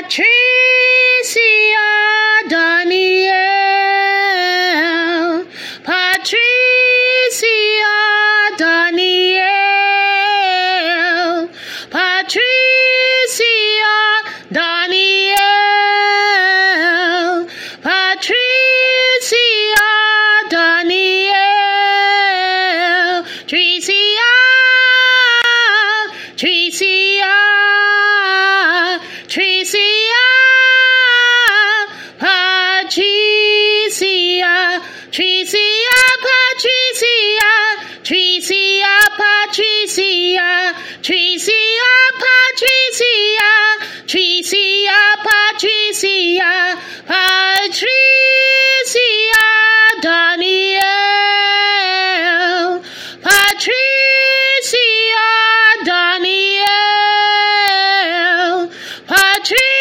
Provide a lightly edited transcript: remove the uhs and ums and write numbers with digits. Patricia Daniel, Patricia Daniel, Patricia Daniel, Patricia Daniel, Tricia, Tricia, Tricia, Patricia, Tricia, Patricia, Tricia, Patricia, Tricia, Patricia, Tricia, Patricia, Patricia Daniel, Patricia Daniel, Patricia.